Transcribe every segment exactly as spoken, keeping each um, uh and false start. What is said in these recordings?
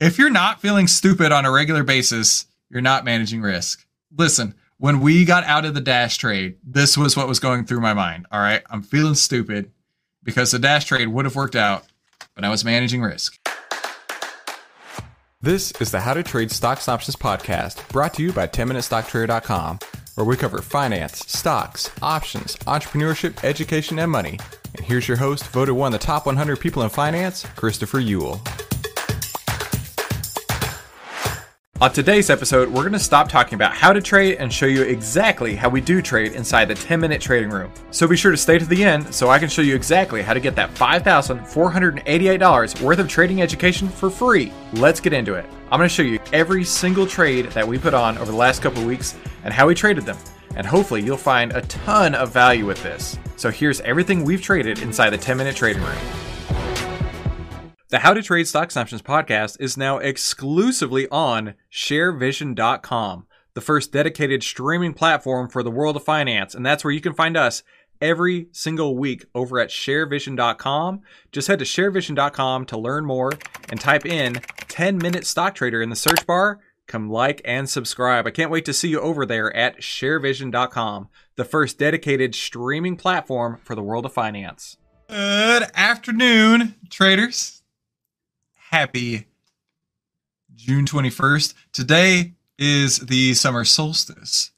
If you're not feeling stupid on a regular basis, you're not managing risk. Listen, when we got out of the dash trade, this was what was going through my mind. All right, I'm feeling stupid because the dash trade would have worked out, but I was managing risk. This is the How to Trade Stocks and Options podcast, brought to you by ten minute stock trader dot com, where we cover finance, stocks, options, entrepreneurship, education, and money. And here's your host, voted one of the top one hundred people in finance, Christopher Yule. On today's episode, we're going to stop talking about how to trade and show you exactly how we do trade inside the ten minute trading room. So be sure to stay to the end so I can show you exactly how to get that five thousand four hundred eighty-eight dollars worth of trading education for free. Let's get into it. I'm going to show you every single trade that we put on over the last couple of weeks and how we traded them. And hopefully you'll find a ton of value with this. So here's everything we've traded inside the ten minute trading room. The How to Trade Stocks and Options podcast is now exclusively on share vision dot com, the first dedicated streaming platform for the world of finance. And that's where you can find us every single week over at share vision dot com. Just head to share vision dot com to learn more and type in ten minute Stock Trader in the search bar. Come like and subscribe. I can't wait to see you over there at share vision dot com, the first dedicated streaming platform for the world of finance. Good afternoon, traders. Happy June twenty-first. Today is the summer solstice.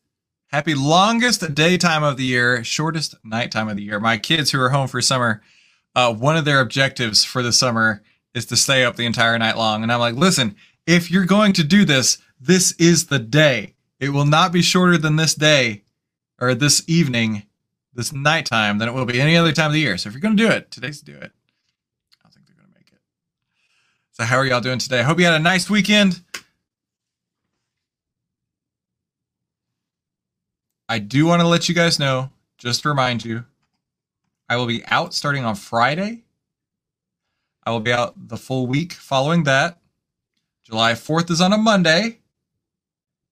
Happy longest daytime of the year, shortest nighttime of the year. My kids who are home for summer, uh, one of their objectives for the summer is to stay up the entire night long. And I'm like, listen, if you're going to do this, this is the day. It will not be shorter than this day or this evening, this nighttime, than it will be any other time of the year. So if you're going to do it, today's do it. So how are y'all doing today? I hope you had a nice weekend. I do want to let you guys know, just to remind you, I will be out starting on Friday. I will be out the full week following that. July fourth is on a Monday.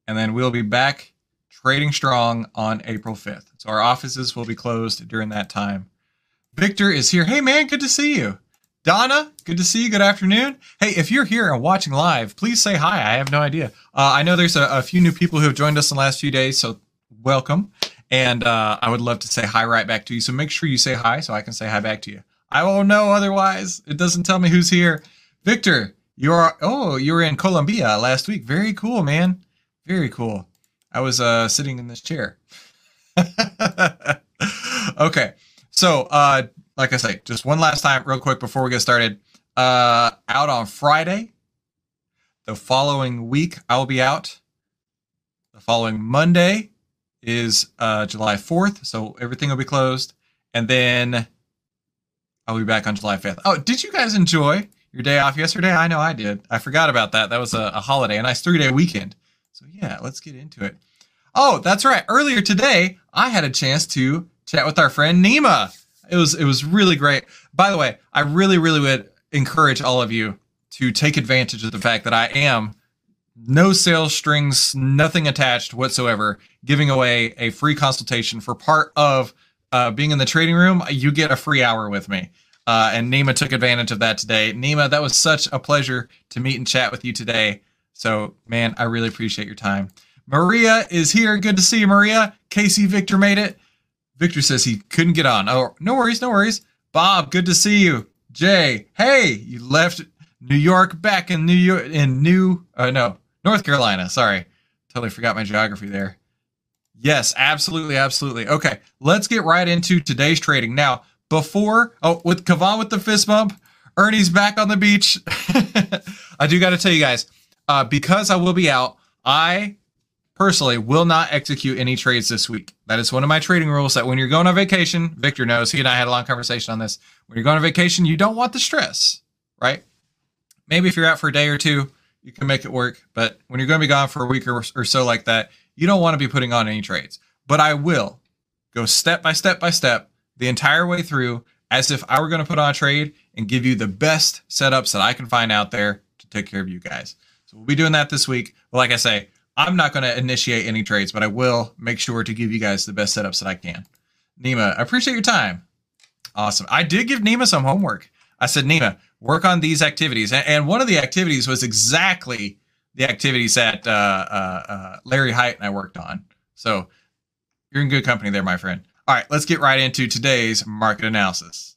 And then we'll be back trading strong on April fifth. So our offices will be closed during that time. Victor is here. Hey, man, good to see you. Donna, good to see you. Good afternoon. Hey, if you're here and watching live, please say hi. I have no idea. Uh, I know there's a, a few new people who have joined us in the last few days, so welcome. And uh, I would love to say hi right back to you. So make sure you say hi so I can say hi back to you. I won't know otherwise. It doesn't tell me who's here. Victor, you are, oh, you were in Colombia last week. Very cool, man. Very cool. I was uh, sitting in this chair. Okay. So, uh, like I say, just one last time real quick before we get started. Uh, out on Friday, the following week, I will be out. The following Monday is uh, July fourth, so everything will be closed. And then I'll be back on July fifth. Oh, did you guys enjoy your day off yesterday? I know I did. I forgot about that. That was a, a holiday, a nice three-day weekend. So yeah, let's get into it. Oh, that's right. Earlier today, I had a chance to chat with our friend Nima. It was it was really great. By the way, I really, really would encourage all of you to take advantage of the fact that I am, no sales strings, nothing attached whatsoever, giving away a free consultation for part of uh, being in the trading room. You get a free hour with me. Uh, and Nima took advantage of that today. Nima, that was such a pleasure to meet and chat with you today. So, man, I really appreciate your time. Maria is here. Good to see you, Maria. Casey, Victor made it. Victor says he couldn't get on. Oh, no worries, no worries. Bob, good to see you. Jay, hey, you left New York, back in New York, in New, uh, no, North Carolina. Sorry, totally forgot my geography there. Yes, absolutely, absolutely. Okay, let's get right into today's trading. Now, before, oh, with Kavan with the fist bump, Ernie's back on the beach. I do got to tell you guys, uh, because I will be out, I... personally, will not execute any trades this week. That is one of my trading rules, that when you're going on vacation, Victor knows, he and I had a long conversation on this. When you're going on vacation, you don't want the stress, right? Maybe if you're out for a day or two, you can make it work. But when you're going to be gone for a week or, or so like that, you don't want to be putting on any trades. But I will go step by step by step the entire way through as if I were going to put on a trade and give you the best setups that I can find out there to take care of you guys. So we'll be doing that this week. But like I say, I'm not going to initiate any trades, but I will make sure to give you guys the best setups that I can. Nima, I appreciate your time. Awesome. I did give Nima some homework. I said, Nima, work on these activities. And one of the activities was exactly the activities that uh, uh, Larry Hyatt and I worked on. So you're in good company there, my friend. All right, let's get right into today's market analysis.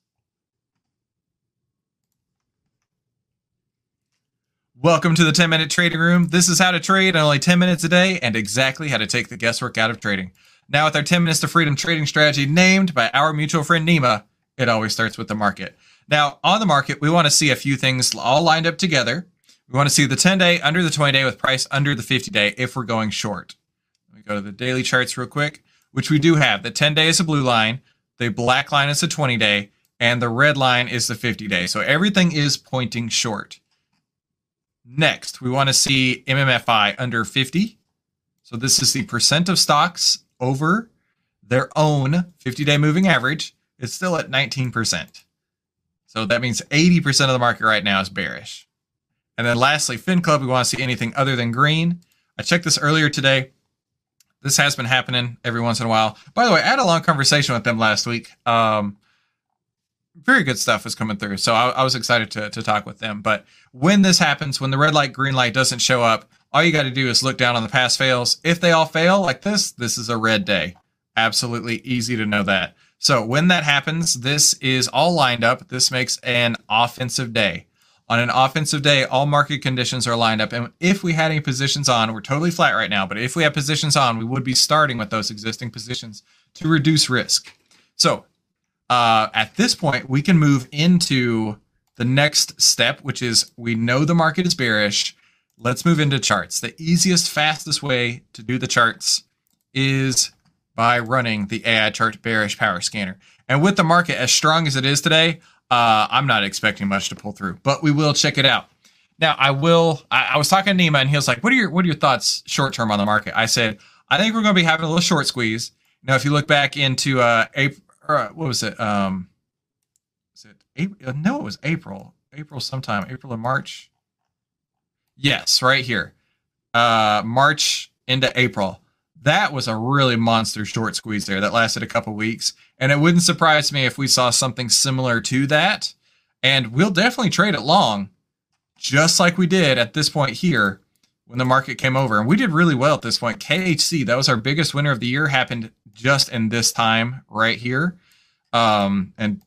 Welcome to the ten minute Trading Room. This is how to trade in only ten minutes a day and exactly how to take the guesswork out of trading. Now with our ten minutes to freedom trading strategy named by our mutual friend Nima, it always starts with the market. Now on the market, we want to see a few things all lined up together. We want to see the ten day under the twenty day with price under the fifty day if we're going short. Let me go to the daily charts real quick, which we do have. The ten day is a blue line, the black line is the twenty day, and the red line is the fifty day. So everything is pointing short. Next, we want to see M M F I under fifty. So this is the percent of stocks over their own fifty day moving average. It's still at nineteen percent. So that means eighty percent of the market right now is bearish. And then lastly, FinClub, we want to see anything other than green. I checked this earlier today. This has been happening every once in a while. By the way, I had a long conversation with them last week. Um, Very good stuff was coming through. So I, I was excited to, to talk with them. But when this happens, when the red light, green light doesn't show up, all you got to do is look down on the pass fails. If they all fail like this, this is a red day. Absolutely easy to know that. So when that happens, this is all lined up. This makes an offensive day. On an offensive day, all market conditions are lined up. And if we had any positions on, we're totally flat right now. But if we have positions on, we would be starting with those existing positions to reduce risk. So Uh, at this point, we can move into the next step, which is we know the market is bearish. Let's move into charts. The easiest, fastest way to do the charts is by running the A I Chart Bearish Power Scanner. And with the market as strong as it is today, uh, I'm not expecting much to pull through, but we will check it out. Now, I will. I, I was talking to Nima, and he was like, "What are your What are your thoughts short term on the market?" I said, "I think we're going to be having a little short squeeze." Now, if you look back into uh, April. What was it? Um, was it April? No, it was April. April sometime. April and March. Yes, right here. Uh, March into April. That was a really monster short squeeze there that lasted a couple weeks. And it wouldn't surprise me if we saw something similar to that. And we'll definitely trade it long, just like we did at this point here when the market came over. And we did really well at this point. K H C, that was our biggest winner of the year, happened just in this time right here. Um, and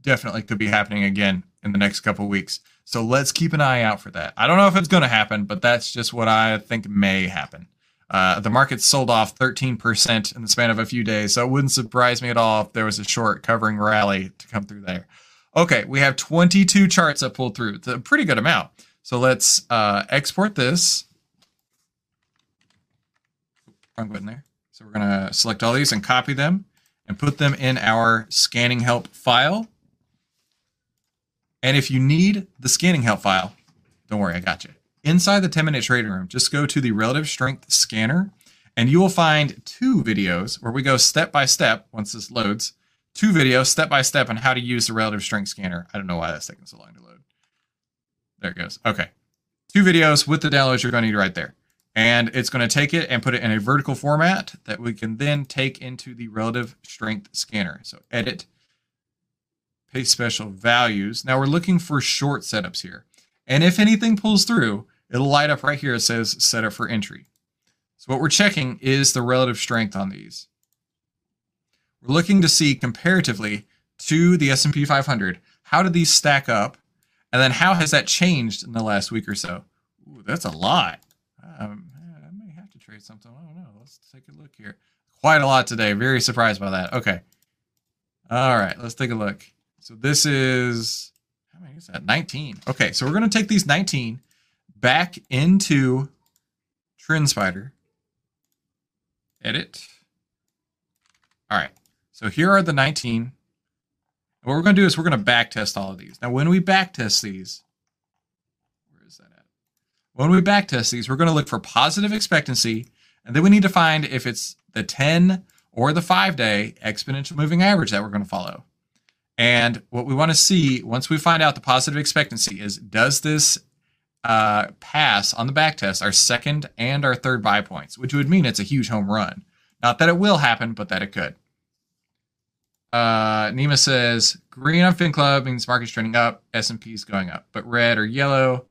definitely could be happening again in the next couple of weeks. So let's keep an eye out for that. I don't know if it's going to happen, but that's just what I think may happen. Uh, the market sold off thirteen percent in the span of a few days. So it wouldn't surprise me at all if there was a short covering rally to come through there. Okay, we have twenty-two charts that pulled through. It's a pretty good amount. So let's uh, export this. Wrong button there. So we're going to select all these and copy them and put them in our scanning help file. And if you need the scanning help file, don't worry, I got you. Inside the ten minute Trading Room, just go to the Relative Strength Scanner and you will find two videos where we go step by step, once this loads, two videos step by step on how to use the Relative Strength Scanner. I don't know why that's taking so long to load. There it goes. Okay. Two videos with the downloads you're going to need right there. And it's going to take it and put it in a vertical format that we can then take into the Relative Strength Scanner. So edit, paste special values. Now we're looking for short setups here. And if anything pulls through, it'll light up right here. It says setup for entry. So what we're checking is the relative strength on these. We're looking to see comparatively to the S and P five hundred. How do these stack up? And then how has that changed in the last week or so? Ooh, that's a lot. Um, I may have to trade something. I don't know. Let's take a look here. Quite a lot today. Very surprised by that. Okay. All right. Let's take a look. So this is, how many is that? nineteen. Okay. So we're going to take these nineteen back into TrendSpider. Edit. All right. So here are the nineteen. What we're going to do is we're going to back test all of these. Now, when we back test these, When we backtest these, we're going to look for positive expectancy, and then we need to find if it's the ten or the five day exponential moving average that we're going to follow. And what we want to see, once we find out the positive expectancy, is does this uh, pass on the backtest our second and our third buy points, which would mean it's a huge home run. Not that it will happen, but that it could. Uh, Nima says green on FinClub means market's trending up, S and P's going up, but red or yellow.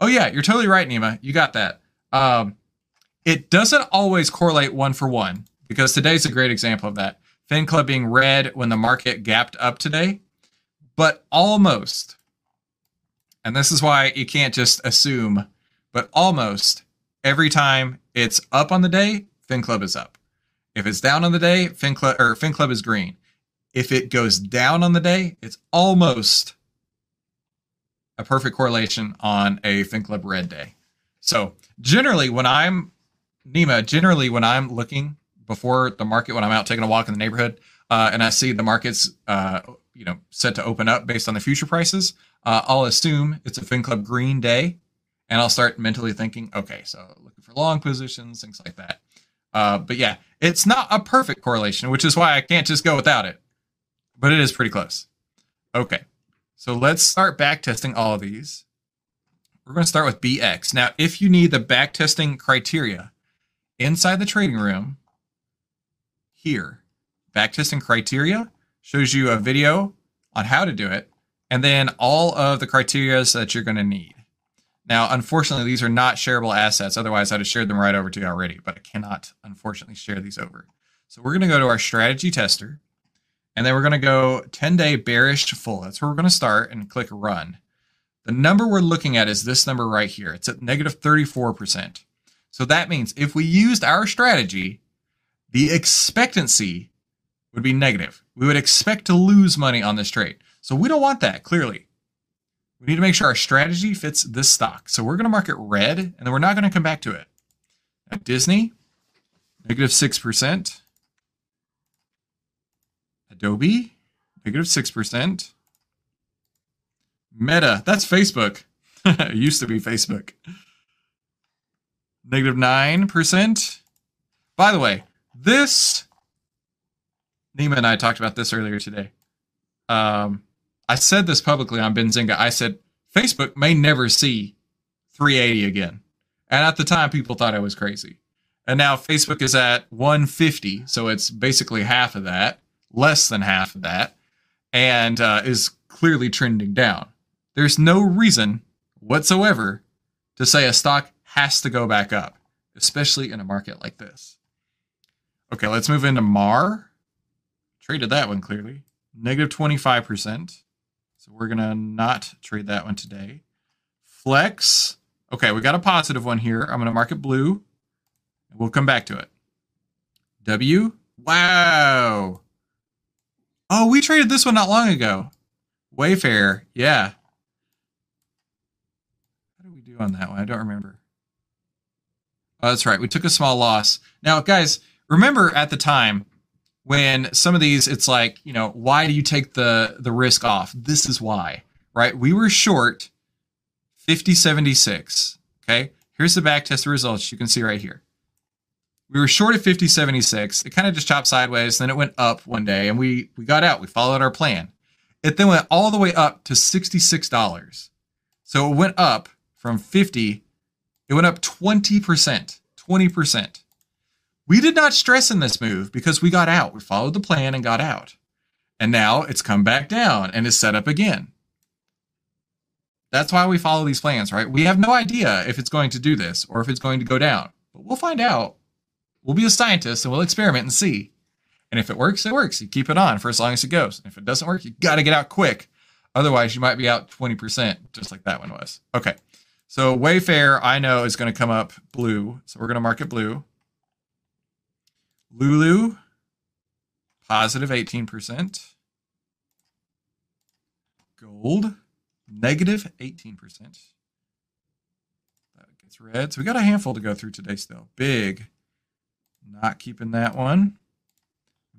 Oh yeah, you're totally right, Nima. You got that. Um, it doesn't always correlate one for one, because today's a great example of that. FinClub being red when the market gapped up today, but almost, and this is why you can't just assume, but almost every time it's up on the day, FinClub is up. If it's down on the day, FinClub or FinClub is green. If it goes down on the day, it's almost a perfect correlation on a FinClub red day. So generally when I'm, Nima, generally when I'm looking before the market, when I'm out taking a walk in the neighborhood uh, and I see the market's uh, you know, set to open up based on the future prices, uh, I'll assume it's a FinClub green day, and I'll start mentally thinking, okay, so looking for long positions, things like that. Uh, but yeah, it's not a perfect correlation, which is why I can't just go without it. But it is pretty close. Okay, so let's start backtesting all of these. We're going to start with B X. Now, if you need the backtesting criteria inside the trading room, here, backtesting criteria shows you a video on how to do it, and then all of the criteria that you're going to need. Now, unfortunately, these are not shareable assets. Otherwise, I'd have shared them right over to you already, but I cannot, unfortunately, share these over. So we're going to go to our strategy tester. And then we're going to go ten day bearish to full. That's where we're going to start, and click run. The number we're looking at is this number right here. It's at negative thirty-four percent. So that means if we used our strategy, the expectancy would be negative. We would expect to lose money on this trade. So we don't want that, clearly. We need to make sure our strategy fits this stock. So we're going to mark it red, and then we're not going to come back to it. At Disney, negative six percent. Adobe, negative six percent. Meta, that's Facebook. It used to be Facebook. Negative nine percent. By the way, this, Nima and I talked about this earlier today. Um, I said this publicly on Benzinga. I said, Facebook may never see three eighty again. And at the time, people thought I was crazy. And now Facebook is at one fifty, so it's basically half of that. Less than half of that, and uh, is clearly trending down. There's no reason whatsoever to say a stock has to go back up, especially in a market like this. Okay, let's move into M A R. Traded that one clearly. Negative twenty-five percent. So we're going to not trade that one today. Flex. Okay, we got a positive one here. I'm going to mark it blue. And we'll come back to it. W. Wow. Oh, we traded this one not long ago. Wayfair, yeah. How did we do on that one? I don't remember. Oh, that's right. We took a small loss. Now, guys, remember at the time when some of these, it's like, you know, why do you take the, the risk off? This is why, right? We were short fifty seventy-six, okay? Here's the back test results you can see right here. We were short at fifty seventy-six. It kind of just chopped sideways. Then it went up one day, and we, we got out. We followed our plan. It then went all the way up to sixty-six dollars. So it went up from fifty. It went up twenty percent, twenty percent. We did not stress in this move because we got out. We followed the plan and got out. And now it's come back down and is set up again. That's why we follow these plans, right? We have no idea if it's going to do this or if it's going to go down, but we'll find out. We'll be a scientist and we'll experiment and see. And if it works, it works. You keep it on for as long as it goes. And if it doesn't work, you got to get out quick. Otherwise, you might be out twenty percent, just like that one was. Okay. So Wayfair, I know, is going to come up blue. So we're going to mark it blue. Lulu, positive eighteen percent. Gold, negative eighteen percent. That gets red. So we got a handful to go through today still. Big. Not keeping that one.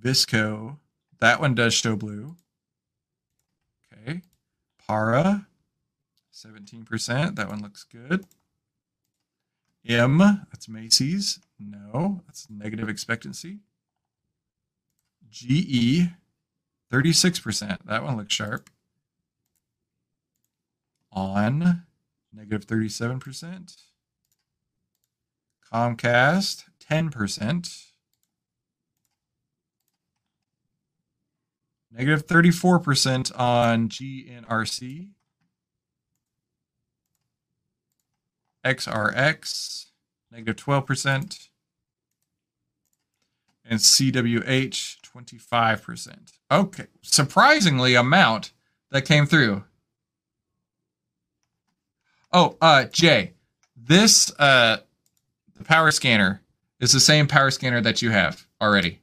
Visco. That one does show blue. Okay. Para. seventeen percent. That one looks good. M. That's Macy's. No. That's negative expectancy. G E. thirty-six percent. That one looks sharp. On. Negative thirty-seven percent. Comcast. ten percent. negative thirty-four percent on G N R C, X R X, negative twelve percent, and C W H, twenty-five percent. Okay, surprisingly amount that came through. Oh, uh, Jay, this uh, the power scanner is the same power scanner that you have already.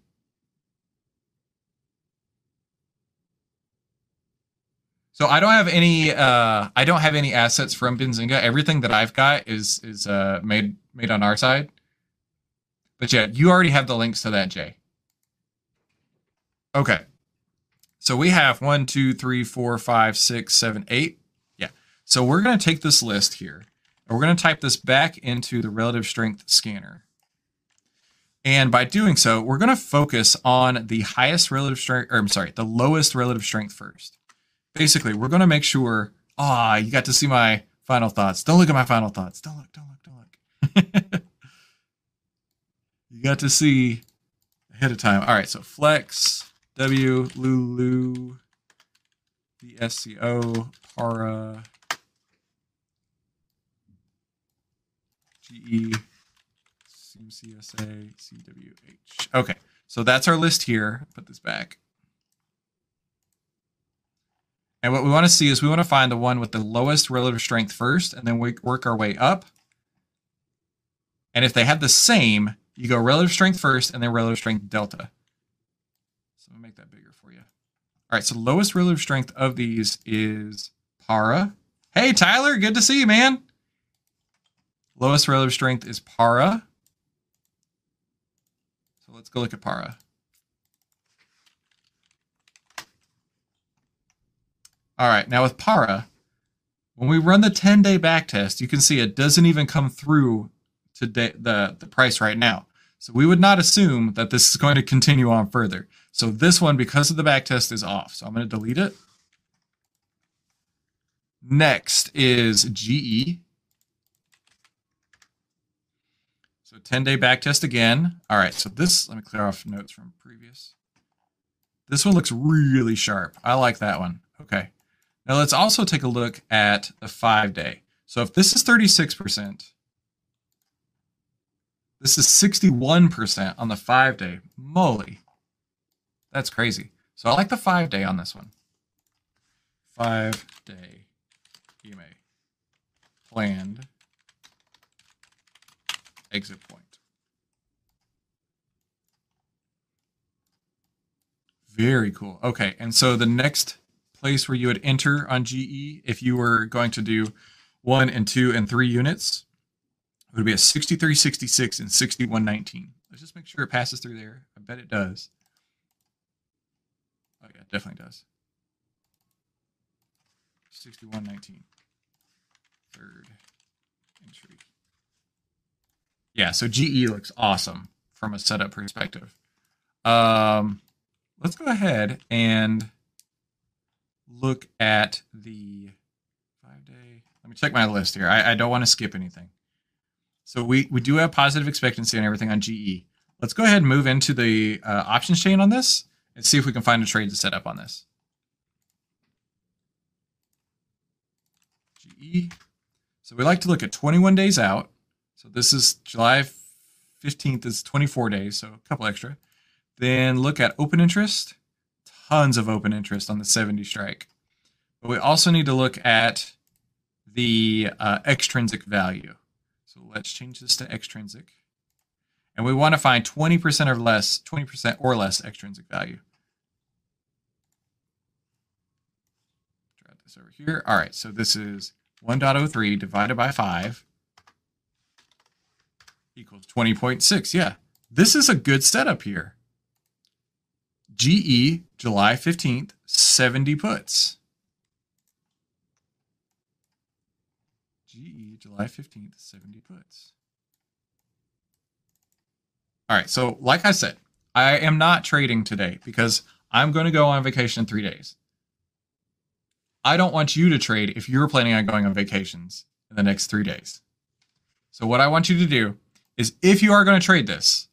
So I don't have any. Uh, I don't have any assets from Benzinga. Everything that I've got is is uh, made made on our side. But yeah, you already have the links to that, Jay. Okay. So we have one, two, three, four, five, six, seven, eight. Yeah. So we're going to take this list here, and we're going to type this back into the relative strength scanner. And by doing so, we're going to focus on the highest relative strength. Or I'm sorry, the lowest relative strength first. Basically, we're going to make sure, ah, oh, you got to see my final thoughts. Don't look at my final thoughts. Don't look, don't look, don't look. You got to see ahead of time. All right, so Flex, W, Lulu, B S C O, Para, G E, C M C S A, C W H. Okay, so that's our list here. Put this back. And what we want to see is we want to find the one with the lowest relative strength first, and then we work our way up. And if they have the same, you go relative strength first and then relative strength delta. So I'm gonna make that bigger for you. All right, so lowest relative strength of these is Para. Hey, Tyler, good to see you, man. Lowest relative strength is Para. So let's go look at Para. All right, now with Para, when we run the ten-day back test, you can see it doesn't even come through to the, the price right now. So we would not assume that this is going to continue on further. So this one, because of the back test, is off. So I'm going to delete it. Next is G E. So ten-day back test again. All right, so this, let me clear off notes from previous. This one looks really sharp. I like that one. Okay. Now let's also take a look at the five day. So if this is thirty-six percent, this is sixty-one percent on the five day. Moly. That's crazy. So I like the five day on this one. Five day E M A planned exit point. Very cool. Okay. And so the next place where you would enter on G E, if you were going to do one and two and three units, it would be a sixty-three sixty-six and sixty-one nineteen. Let's just make sure it passes through there. I bet it does. Oh yeah, it definitely does. sixty-one nineteen. Third entry. Yeah, so G E looks awesome from a setup perspective. Um, let's go ahead and look at the five day. Let me check my list here. I, I don't want to skip anything. So we, we do have positive expectancy and everything on G E. Let's go ahead and move into the uh, options chain on this and see if we can find a trade to set up on this. G E. So we like to look at twenty-one days out. So this is July fifteenth is twenty-four days. So a couple extra. Then look at open interest. Tons of open interest on the seventy strike, but we also need to look at the uh, extrinsic value. So let's change this to extrinsic, and we want to find twenty percent or less, twenty percent or less extrinsic value. Drag this over here. All right, so this is one point oh three divided by five equals twenty point six. Yeah, this is a good setup here. G E, July fifteenth, seventy puts. G E, July fifteenth, seventy puts. All right, so like I said, I am not trading today because I'm going to go on vacation in three days. I don't want you to trade if you're planning on going on vacations in the next three days. So what I want you to do is if you are going to trade this,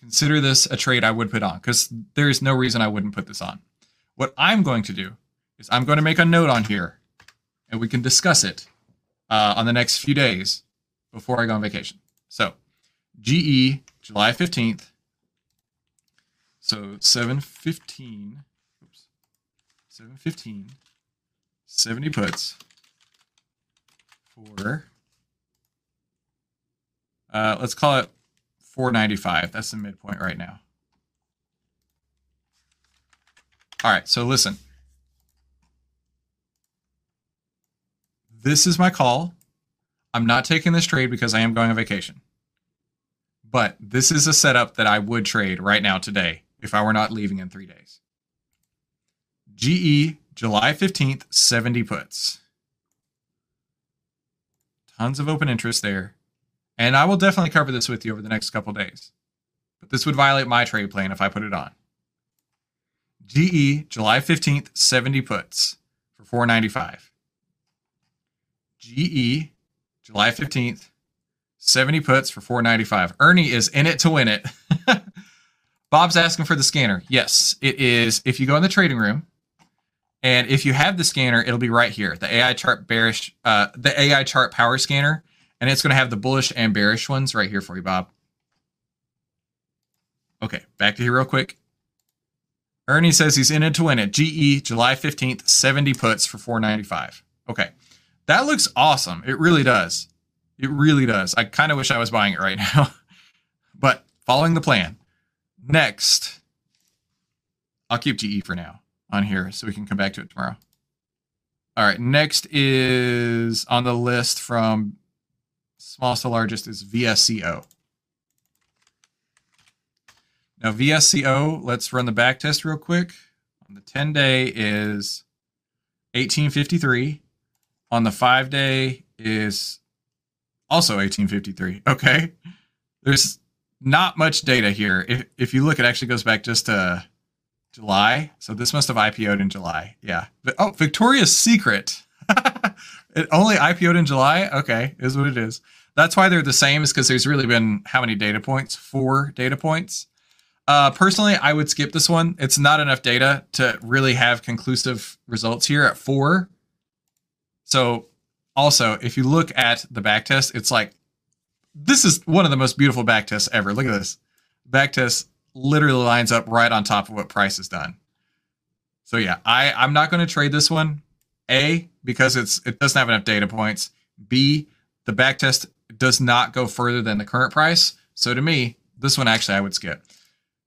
consider this a trade I would put on, because there is no reason I wouldn't put this on. What I'm going to do is I'm going to make a note on here, and we can discuss it uh, on the next few days before I go on vacation. So G E, July fifteenth. So seven fifteen, oops, seven fifteen, seventy puts for, uh, let's call it four ninety-five. That's the midpoint right now. All right, so listen. This is my call. I'm not taking this trade because I am going on vacation. But this is a setup that I would trade right now today if I were not leaving in three days. G E, July fifteenth, seventy puts. Tons of open interest there. And I will definitely cover this with you over the next couple days. But this would violate my trade plan if I put it on. G E, July fifteenth, seventy puts for four ninety-five. G E, July fifteenth, seventy puts for four ninety-five. Ernie is in it to win it. Bob's asking for the scanner. Yes, it is. If you go in the trading room, and if you have the scanner, it'll be right here. The A I chart bearish, uh, the A I chart power scanner, and it's going to have the bullish and bearish ones right here for you, Bob. Okay, back to here real quick. Ernie says he's in it to win it. G E, July fifteenth, seventy puts for four ninety-five. Okay, that looks awesome. It really does. It really does. I kind of wish I was buying it right now, but following the plan. Next, I'll keep G E for now on here so we can come back to it tomorrow. All right. Next is on the list from smallest to largest is V S C O. Now V S C O, let's run the back test real quick. On the ten day is eighteen fifty-three. On the five day is also eighteen fifty-three. Okay. There's not much data here. If, if you look, it actually goes back just to July. So this must have I P O'd in July. Yeah. But, oh, Victoria's Secret. It only I P O'd in July. Okay. Is what it is. That's why they're the same, is because there's really been how many data points? Four data points. Uh, personally, I would skip this one. It's not enough data to really have conclusive results here at four. So also, if you look at the backtest, it's like, this is one of the most beautiful backtests ever. Look at this. Backtest literally lines up right on top of what price has done. So yeah, I, I'm not going to trade this one. A, because it's it doesn't have enough data points. B, the backtest does not go further than the current price. So to me, this one actually I would skip.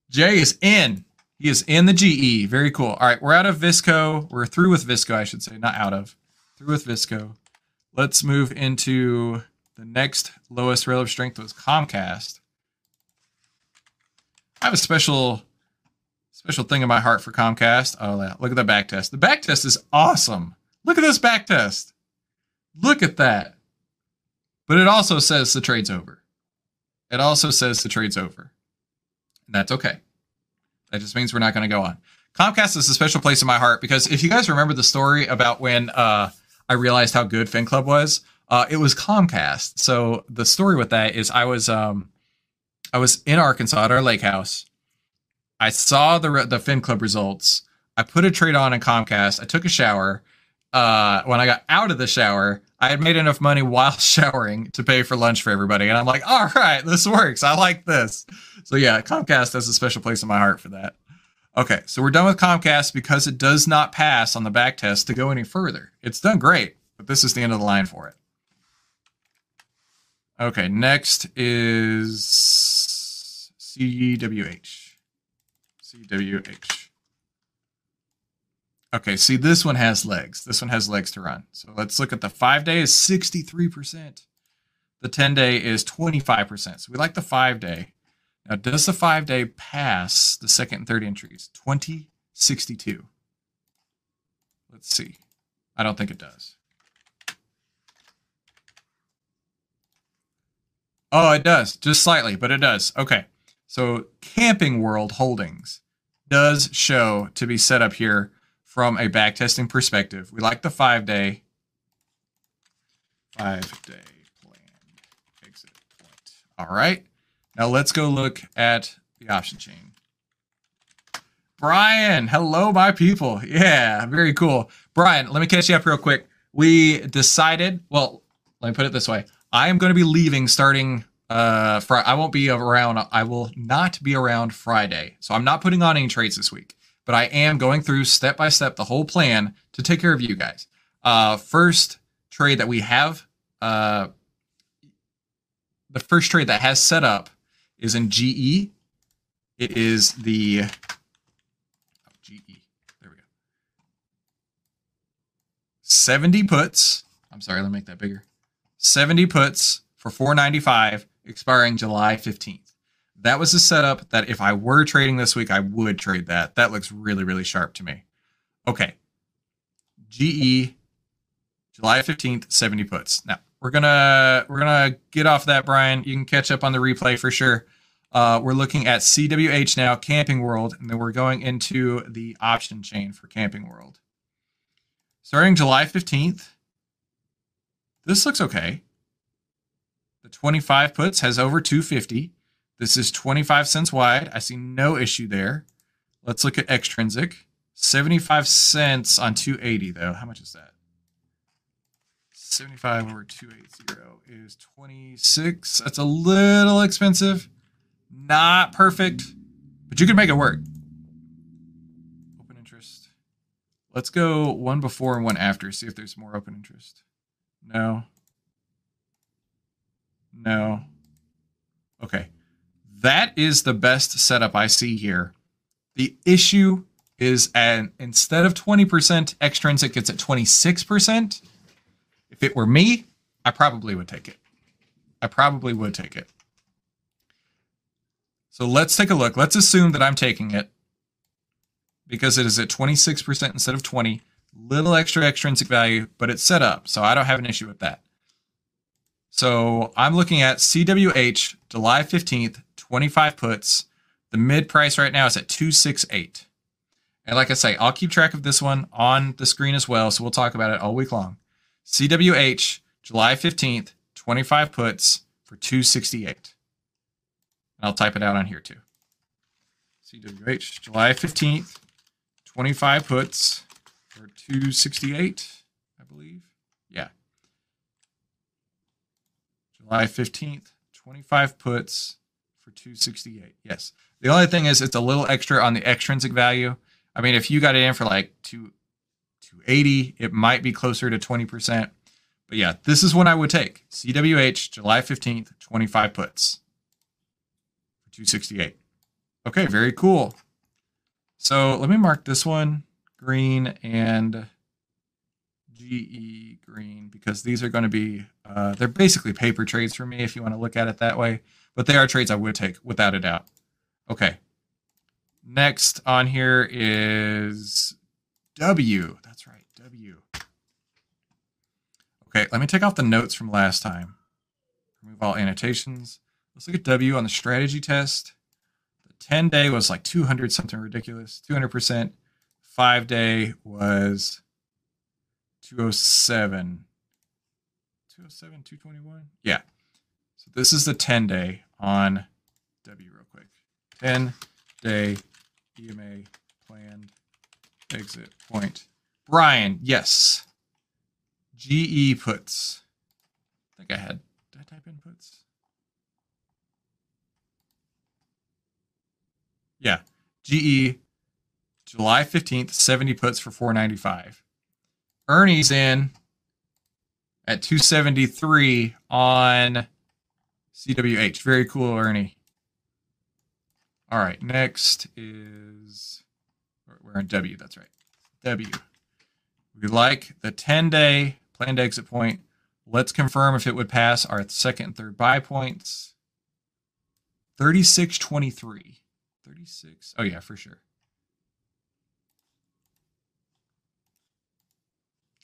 Jay is in. He is in the G E. Very cool. All right, we're out of Visco. We're through with Visco, I should say. Not out of. Through with Visco. Let's move into the next lowest relative strength was Comcast. I have a special, special thing in my heart for Comcast. Oh, look at the back test. The back test is awesome. Look at this back test. Look at that. But it also says the trade's over. It also says the trade's over. And that's okay. That just means we're not going to go on. Comcast is a special place in my heart because if you guys remember the story about when, uh, I realized how good FinClub was. Uh, it was Comcast. So the story with that is I was um, I was in Arkansas at our lake house. I saw the the FinClub results. I put a trade on in Comcast. I took a shower. Uh, when I got out of the shower, I had made enough money while showering to pay for lunch for everybody. And I'm like, all right, this works. I like this. So yeah, Comcast has a special place in my heart for that. Okay, so we're done with Comcast because it does not pass on the back test to go any further. It's done great, but this is the end of the line for it. Okay, next is C W H. C W H. Okay, see, this one has legs. This one has legs to run. So let's look at the five-day is sixty-three percent. The ten-day is twenty-five percent. So we like the five-day. Now, does the five-day pass the second and third entries? twenty sixty-two. Let's see. I don't think it does. Oh, it does. Just slightly, but it does. Okay. So, Camping World Holdings does show to be set up here from a backtesting perspective. We like the five-day. Five-day plan. Exit point. All right. Now let's go look at the option chain. Brian, hello, my people. Yeah, very cool. Brian, let me catch you up real quick. We decided, well, let me put it this way. I am going to be leaving starting uh, Friday. I won't be around. I will not be around Friday. So I'm not putting on any trades this week, but I am going through step by step the whole plan to take care of you guys. Uh, first trade that we have, uh, the first trade that has set up is in G E. It is the oh, G E. There we go. seventy puts. I'm sorry, let me make that bigger. seventy puts for four ninety-five expiring July fifteenth. That was the setup that if I were trading this week, I would trade that. That looks really, really sharp to me. Okay. G E, July fifteenth, seventy puts. Now, we're going to we're going to get off that, Brian. You can catch up on the replay for sure. Uh, we're looking at C W H now, Camping World, and then we're going into the option chain for Camping World. Starting July fifteenth, this looks okay. The twenty-five puts has over two fifty. This is twenty-five cents wide. I see no issue there. Let's look at extrinsic. seventy-five cents on two eighty, though. How much is that? seventy-five over two eighty is twenty-six. That's a little expensive. Not perfect, but you can make it work. Open interest. Let's go one before and one after. See if there's more open interest. No. No. Okay. That is the best setup I see here. The issue is an instead of twenty percent extrinsic, it's at twenty-six percent. If it were me, I probably would take it. I probably would take it. So let's take a look. Let's assume that I'm taking it because it is at twenty-six percent instead of twenty, little extra extrinsic value, but it's set up. So I don't have an issue with that. So I'm looking at C W H, July fifteenth, twenty-five puts. The mid price right now is at two sixty-eight. And like I say, I'll keep track of this one on the screen as well. So we'll talk about it all week long. C W H, July fifteenth, twenty-five puts for two sixty-eight. I'll type it out on here too. C W H, July fifteenth, twenty-five puts for two sixty-eight, I believe. Yeah. July fifteenth, twenty-five puts for two sixty-eight. Yes. The only thing is it's a little extra on the extrinsic value. I mean, if you got it in for like two eighty, it might be closer to twenty percent. But yeah, this is one I would take. C W H, July fifteenth, twenty-five puts. two sixty-eight. Okay, very cool. So let me mark this one green and G E green because these are going to be, uh, they're basically paper trades for me if you want to look at it that way, but they are trades I would take without a doubt. Okay. Next on here is W. That's right, W. Okay, let me take off the notes from last time. Remove all annotations. Let's look at W on the strategy test. The ten day was like two hundred, something ridiculous, two hundred percent. five day was two oh seven. two oh seven, two twenty-one? Yeah. So this is the ten day on W real quick. ten day E M A planned exit point. Brian, yes. G E puts. I think I had, did I type in puts? Yeah, G E, July fifteenth, seventy puts for four ninety-five. Ernie's in at two seventy-three on C W H. Very cool, Ernie. All right, next is, we're in W, that's right, W. We like the ten day planned exit point. Let's confirm if it would pass our second and third buy points. thirty-six twenty-three. thirty-six. Oh, yeah, for sure.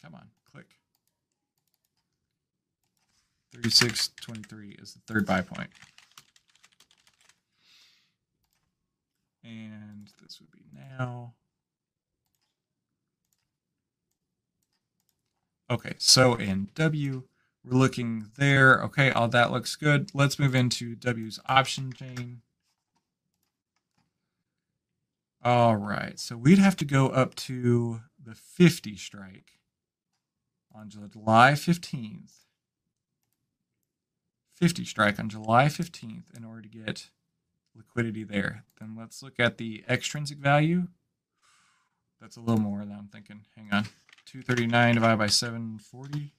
Come on, click. thirty-six twenty-three is the third buy point. And this would be now. Okay, so in W, we're looking there. Okay, all that looks good. Let's move into W's option chain. All right, so we'd have to go up to the fifty strike on July fifteenth. fifty strike on July fifteenth in order to get liquidity there. Then let's look at the extrinsic value. That's a little more than I'm thinking. Hang on. two thirty-nine divided by seven forty.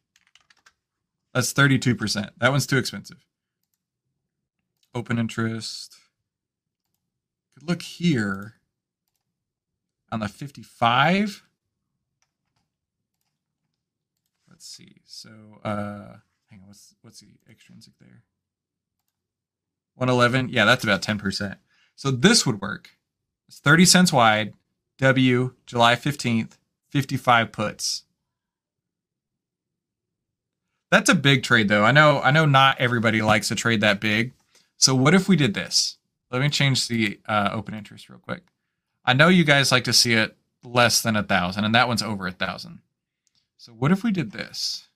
That's thirty-two percent. That one's too expensive. Open interest. Could look here on the fifty-five. Let's see. So, uh, hang on. What's, what's the extrinsic there? one eleven. Yeah, that's about ten percent. So this would work. It's thirty cents wide. W, July fifteenth, fifty-five puts. That's a big trade though. I know, I know not everybody likes to trade that big. So what if we did this? Let me change the uh, open interest real quick. I know you guys like to see it less than a thousand, and that one's over a thousand. So what if we did this?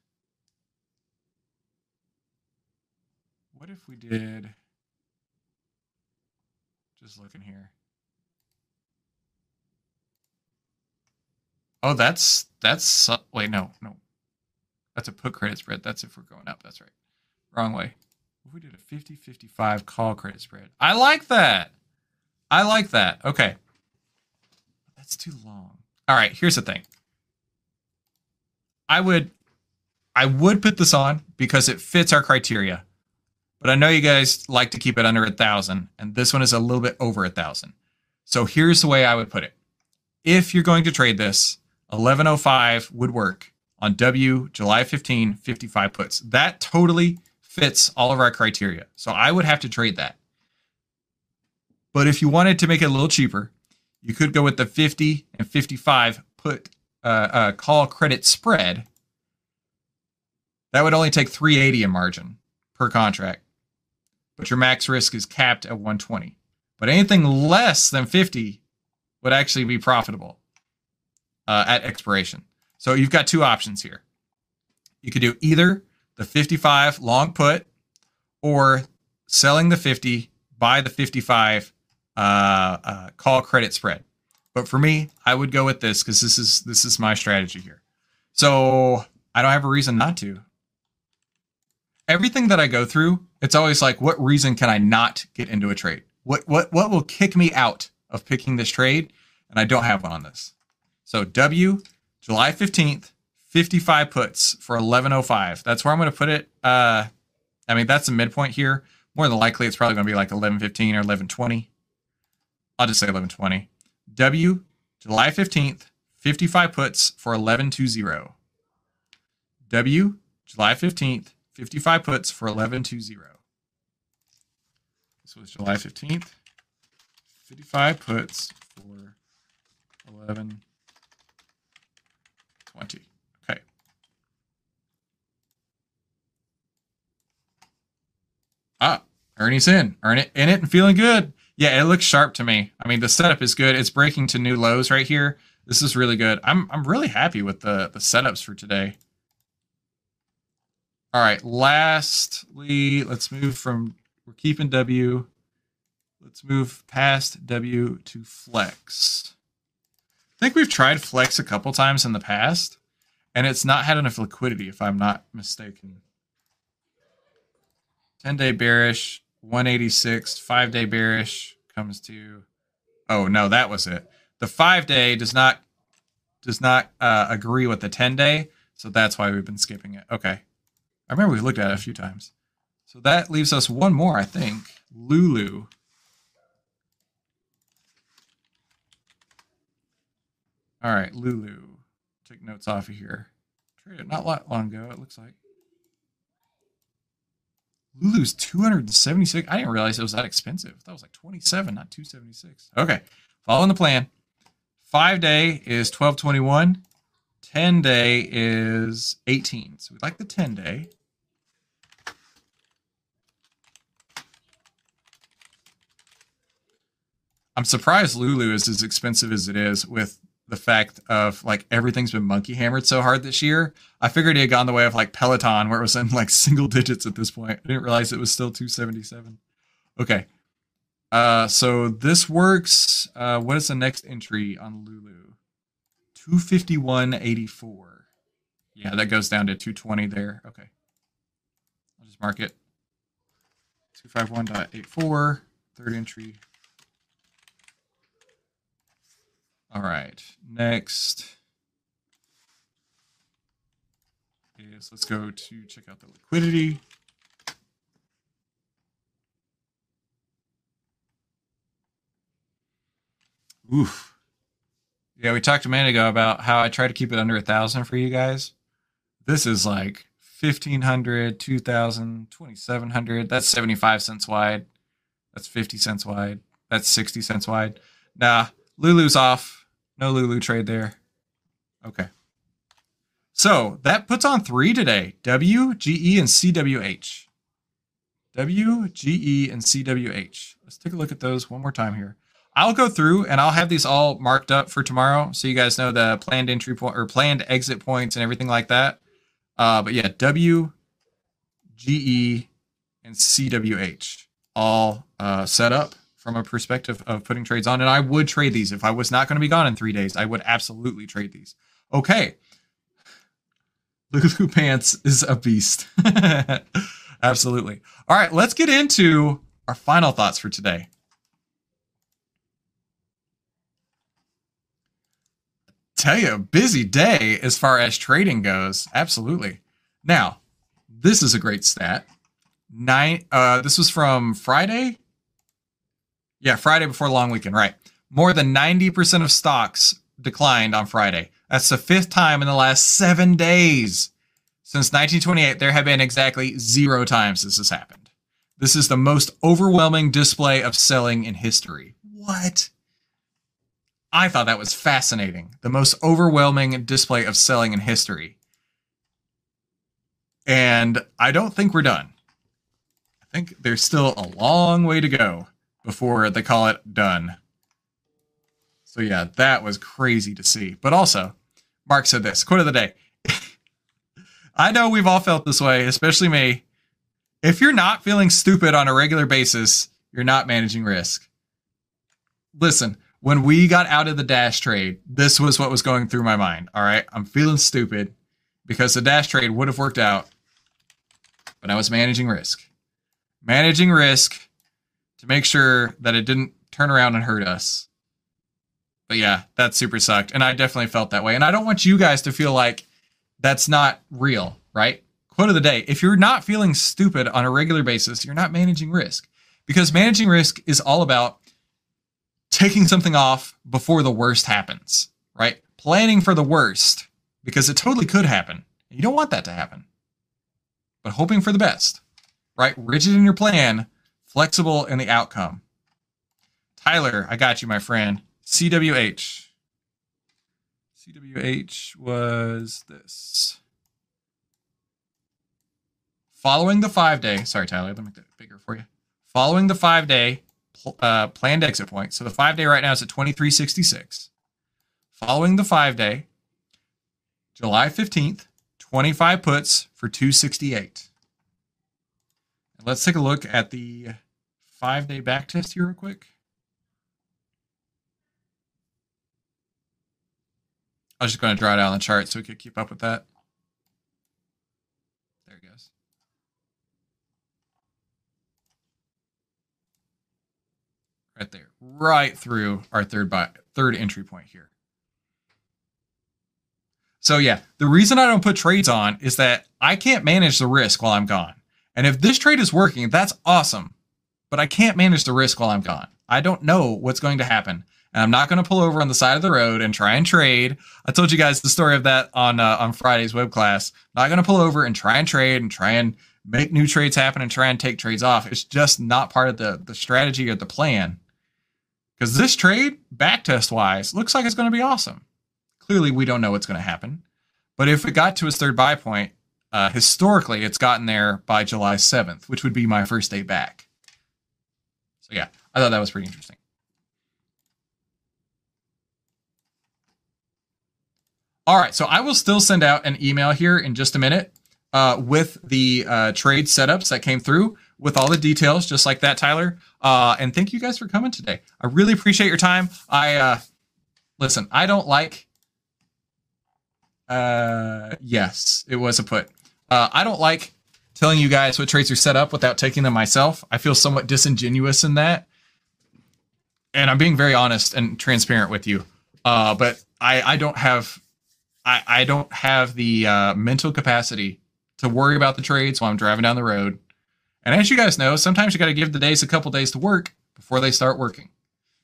What if we did, just looking here. Oh, that's, that's, wait, no, no. That's a put credit spread. That's if we're going up. That's right. Wrong way. We did a fifty fifty-five call credit spread. I like that. I like that. Okay. That's too long. All right, here's the thing. I would, I would put this on because it fits our criteria, but I know you guys like to keep it under a thousand, and this one is a little bit over a thousand. So here's the way I would put it. If you're going to trade this, eleven oh five would work on W, July fifteenth, fifty-five puts. That totally fits all of our criteria. So I would have to trade that. But if you wanted to make it a little cheaper, you could go with the fifty and fifty-five put uh, uh, call credit spread. That would only take three eighty in margin per contract, but your max risk is capped at one twenty. But anything less than fifty would actually be profitable Uh, at expiration. So you've got two options here. You could do either the fifty-five long put or selling the fifty, buy the fifty-five uh, uh, call credit spread. But for me, I would go with this because this is this is my strategy here. So I don't have a reason not to. Everything that I go through, it's always like, what reason can I not get into a trade? What what what will kick me out of picking this trade? And I don't have one on this. So W, July fifteenth, fifty-five puts for eleven oh five. That's where I'm going to put it. Uh, I mean, that's the midpoint here. More than likely, it's probably going to be like eleven fifteen or eleven twenty. I'll just say eleven twenty. W, July fifteenth, fifty-five puts for eleven twenty. W, July fifteenth, fifty-five puts for eleven twenty. This was July fifteenth, fifty-five puts for eleven twenty. twenty. Okay. Ah, Ernie's in. Earn it, in it, and feeling good. Yeah, it looks sharp to me. I mean, the setup is good. It's breaking to new lows right here. This is really good. I'm I'm really happy with the the setups for today. All right. Lastly, let's move from we're keeping W. Let's move past W to Flex. I think we've tried Flex a couple times in the past, and it's not had enough liquidity, if I'm not mistaken. ten-day bearish, one eighty-six, five-day bearish comes to... Oh, no, that was it. The five-day does not does not uh, agree with the ten-day, so that's why we've been skipping it. Okay. I remember we've looked at it a few times. So that leaves us one more, I think. Lulu. All right, Lulu. Take notes off of here. Traded not long ago, it looks like. Lulu's two hundred seventy-six. I didn't realize it was that expensive. That was like twenty-seven, not two seventy-six. Okay, following the plan. Five day is twelve twenty-one. ten day is eighteen. So we like the ten day. I'm surprised Lulu is as expensive as it is with the fact of like everything's been monkey hammered so hard this year. I figured it had gone the way of like Peloton where it was in like single digits at this point. I didn't realize it was still two seventy-seven. Okay. Uh, so this works. Uh, what is the next entry on Lulu? two fifty-one eighty-four. Yeah, that goes down to two twenty there. Okay. I'll just mark it. two fifty-one eighty-four, third entry. All right, next is let's go to check out the liquidity. Oof. Yeah, we talked a minute ago about how I try to keep it under a thousand for you guys. This is like fifteen hundred, two thousand, twenty-seven hundred. That's seventy-five cents wide. That's fifty cents wide. That's sixty cents wide. Nah, Lulu's off. No Lulu trade there. Okay. So that puts on three today. W, G E, and C W H. W, G E, and C W H. Let's take a look at those one more time here. I'll go through and I'll have these all marked up for tomorrow, so you guys know the planned entry point or planned exit points and everything like that. Uh, but yeah, W, G E, and C W H all uh, set up from a perspective of putting trades on. And I would trade these if I was not going to be gone in three days. I would absolutely trade these. Okay, Lulu Pants is a beast. Absolutely. All right, let's get into our final thoughts for today. Tell you, a busy day as far as trading goes. Absolutely. Now, this is a great stat. Nine. Uh, this was from Friday. Yeah, Friday before the long weekend, right? More than ninety percent of stocks declined on Friday. That's the fifth time in the last seven days. Since nineteen twenty-eight, there have been exactly zero times this has happened. This is the most overwhelming display of selling in history. What? I thought that was fascinating. The most overwhelming display of selling in history. And I don't think we're done. I think there's still a long way to go before they call it done. So yeah, that was crazy to see. But also, Mark said this, quote of the day. I know we've all felt this way, especially me. If you're not feeling stupid on a regular basis, you're not managing risk. Listen. When we got out of the dash trade, this was what was going through my mind. All right, I'm feeling stupid because the dash trade would have worked out, but I was managing risk. Managing risk to make sure that it didn't turn around and hurt us. But yeah, that super sucked. And I definitely felt that way. And I don't want you guys to feel like that's not real, right? Quote of the day, if you're not feeling stupid on a regular basis, you're not managing risk. Because managing risk is all about taking something off before the worst happens, right? Planning for the worst, because it totally could happen. You don't want that to happen, but hoping for the best, right? Rigid in your plan, flexible in the outcome. Tyler, I got you, my friend. C W H. C W H was this. Following the five day, sorry, Tyler, let me make that bigger for you. Following the five day, Uh, planned exit point. So the five day right now is at twenty-three sixty-six. Following the five day, July fifteenth, twenty-five puts for two sixty-eight. And let's take a look at the five day back test here real quick. I was just going to draw it out on the chart so we could keep up with that. There it goes. Right there, right through our third buy, third entry point here. So yeah, the reason I don't put trades on is that I can't manage the risk while I'm gone. And if this trade is working, that's awesome. But I can't manage the risk while I'm gone. I don't know what's going to happen. And I'm not going to pull over on the side of the road and try and trade. I told you guys the story of that on uh, on Friday's web class. Not going to pull over and try and trade and try and make new trades happen and try and take trades off. It's just not part of the, the strategy or the plan. Because this trade, backtest wise, looks like it's going to be awesome. Clearly, we don't know what's going to happen. But if it got to its third buy point, uh, historically, it's gotten there by July seventh, which would be my first day back. So yeah, I thought that was pretty interesting. All right, so I will still send out an email here in just a minute uh, with the uh, trade setups that came through with all the details, just like that, Tyler. Uh, and thank you guys for coming today. I really appreciate your time. I uh, listen, I don't like. Uh, yes, it was a put. Uh, I don't like telling you guys what trades are set up without taking them myself. I feel somewhat disingenuous in that. And I'm being very honest and transparent with you. Uh, but I, I don't have, I, I don't have the uh, mental capacity to worry about the trades while I'm driving down the road. And as you guys know, sometimes you got to give the days a couple days to work before they start working.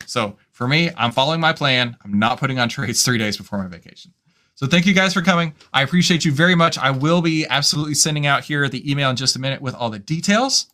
So for me, I'm following my plan. I'm not putting on trades three days before my vacation. So thank you guys for coming. I appreciate you very much. I will be absolutely sending out here the email in just a minute with all the details.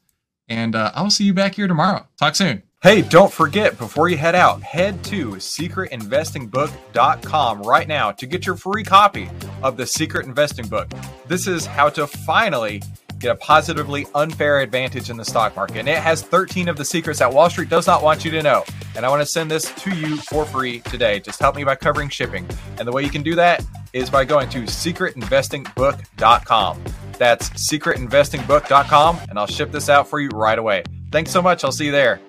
And uh, I'll see you back here tomorrow. Talk soon. Hey, don't forget, before you head out, head to secret investing book dot com right now to get your free copy of The Secret Investing Book. This is how to finally get a positively unfair advantage in the stock market. And it has thirteen of the secrets that Wall Street does not want you to know. And I want to send this to you for free today. Just help me by covering shipping. And the way you can do that is by going to secret investing book dot com. That's secret investing book dot com. And I'll ship this out for you right away. Thanks so much. I'll see you there.